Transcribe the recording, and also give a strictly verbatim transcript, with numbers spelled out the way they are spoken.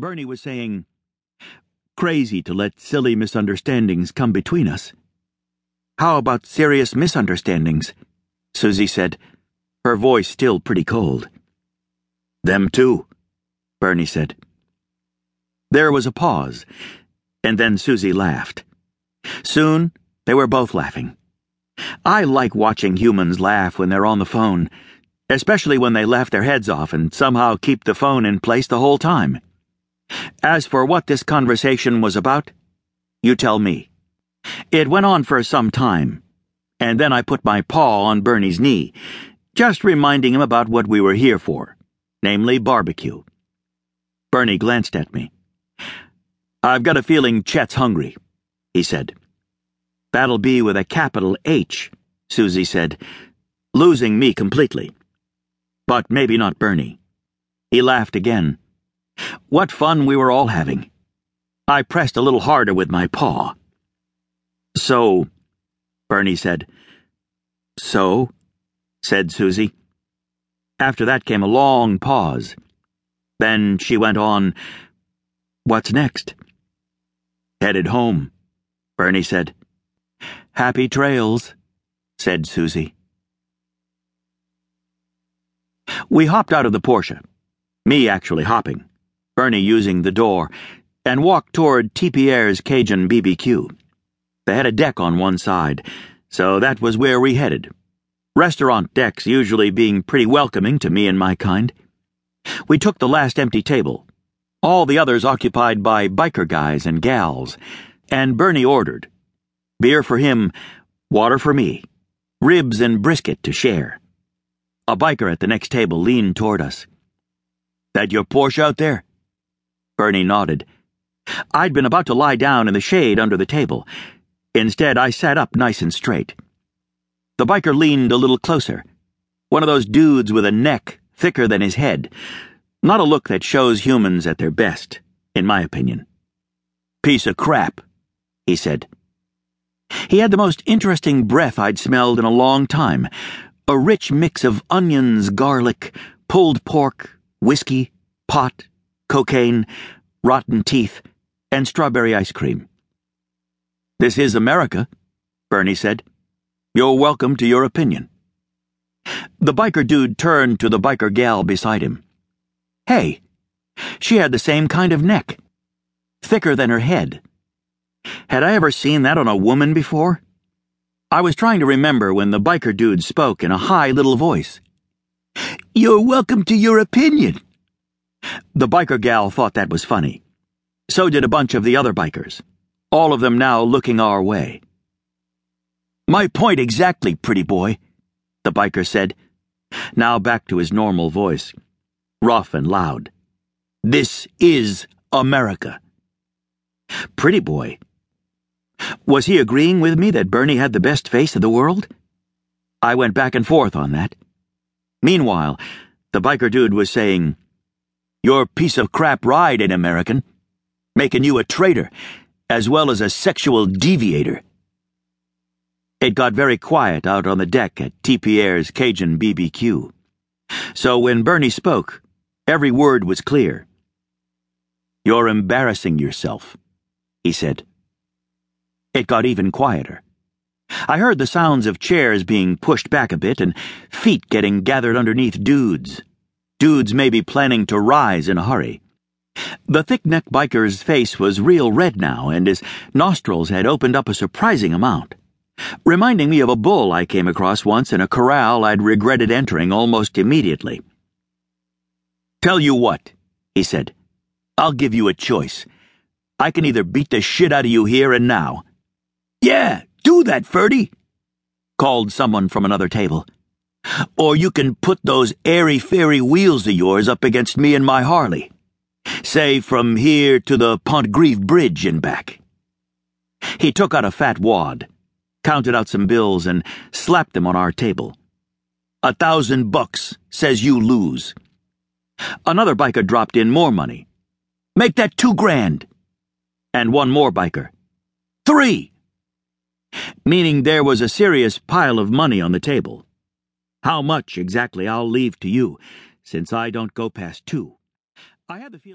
Bernie was saying, "Crazy to let silly misunderstandings come between us." "How about serious misunderstandings?" Susie said, her voice still pretty cold. "Them too," Bernie said. There was a pause, and then Susie laughed. Soon, they were both laughing. I like watching humans laugh when they're on the phone, especially when they laugh their heads off and somehow keep the phone in place the whole time. As for what this conversation was about, you tell me. It went on for some time, and then I put my paw on Bernie's knee, just reminding him about what we were here for, namely barbecue. Bernie glanced at me. "I've got a feeling Chet's hungry," he said. "That'll be with a capital H," Susie said, losing me completely. But maybe not Bernie. He laughed again. What fun we were all having. I pressed a little harder with my paw. "So," Bernie said. "So," said Susie. After that came a long pause. Then she went on, "What's next?" "Headed home," Bernie said. "Happy trails," said Susie. We hopped out of the Porsche, me actually hopping, Bernie using the door, and walked toward T. Pierre's Cajun B B Q. They had a deck on one side, so that was where we headed. Restaurant decks usually being pretty welcoming to me and my kind. We took the last empty table, all the others occupied by biker guys and gals, and Bernie ordered. Beer for him, water for me, ribs and brisket to share. A biker at the next table leaned toward us. "That your Porsche out there?" Bernie nodded. I'd been about to lie down in the shade under the table. Instead, I sat up nice and straight. The biker leaned a little closer. One of those dudes with a neck thicker than his head. Not a look that shows humans at their best, in my opinion. "Piece of crap," he said. He had the most interesting breath I'd smelled in a long time. A rich mix of onions, garlic, pulled pork, whiskey, pot, cocaine, rotten teeth, and strawberry ice cream. "This is America," Bernie said. "You're welcome to your opinion." The biker dude turned to the biker gal beside him. Hey, she had the same kind of neck, thicker than her head. Had I ever seen that on a woman before? I was trying to remember when the biker dude spoke in a high little voice. "You're welcome to your opinion." The biker gal thought that was funny. So did a bunch of the other bikers, all of them now looking our way. "My point exactly, pretty boy," the biker said, now back to his normal voice, rough and loud. "This is America." Pretty boy. Was he agreeing with me that Bernie had the best face in the world? I went back and forth on that. Meanwhile, the biker dude was saying, "Your piece of crap ride, an American, making you a traitor, as well as a sexual deviator." It got very quiet out on the deck at T. Pierre's Cajun B B Q. So when Bernie spoke, every word was clear. "You're embarrassing yourself," he said. It got even quieter. I heard the sounds of chairs being pushed back a bit and feet getting gathered underneath dudes. Dudes maybe planning to rise in a hurry. The thick-necked biker's face was real red now, and his nostrils had opened up a surprising amount, reminding me of a bull I came across once in a corral I'd regretted entering almost immediately. "Tell you what," he said. "I'll give you a choice. I can either beat the shit out of you here and now." "Yeah, do that, Ferdy," called someone from another table. "Or you can put those airy-fairy wheels of yours up against me and my Harley. Say, from here to the Pont Greve Bridge and back." He took out a fat wad, counted out some bills, and slapped them on our table. A thousand bucks says you lose." Another biker dropped in more money. "Make that two grand." And one more biker. "Three." Meaning there was a serious pile of money on the table. How much exactly I'll leave to you, since I don't go past two. I had the feeling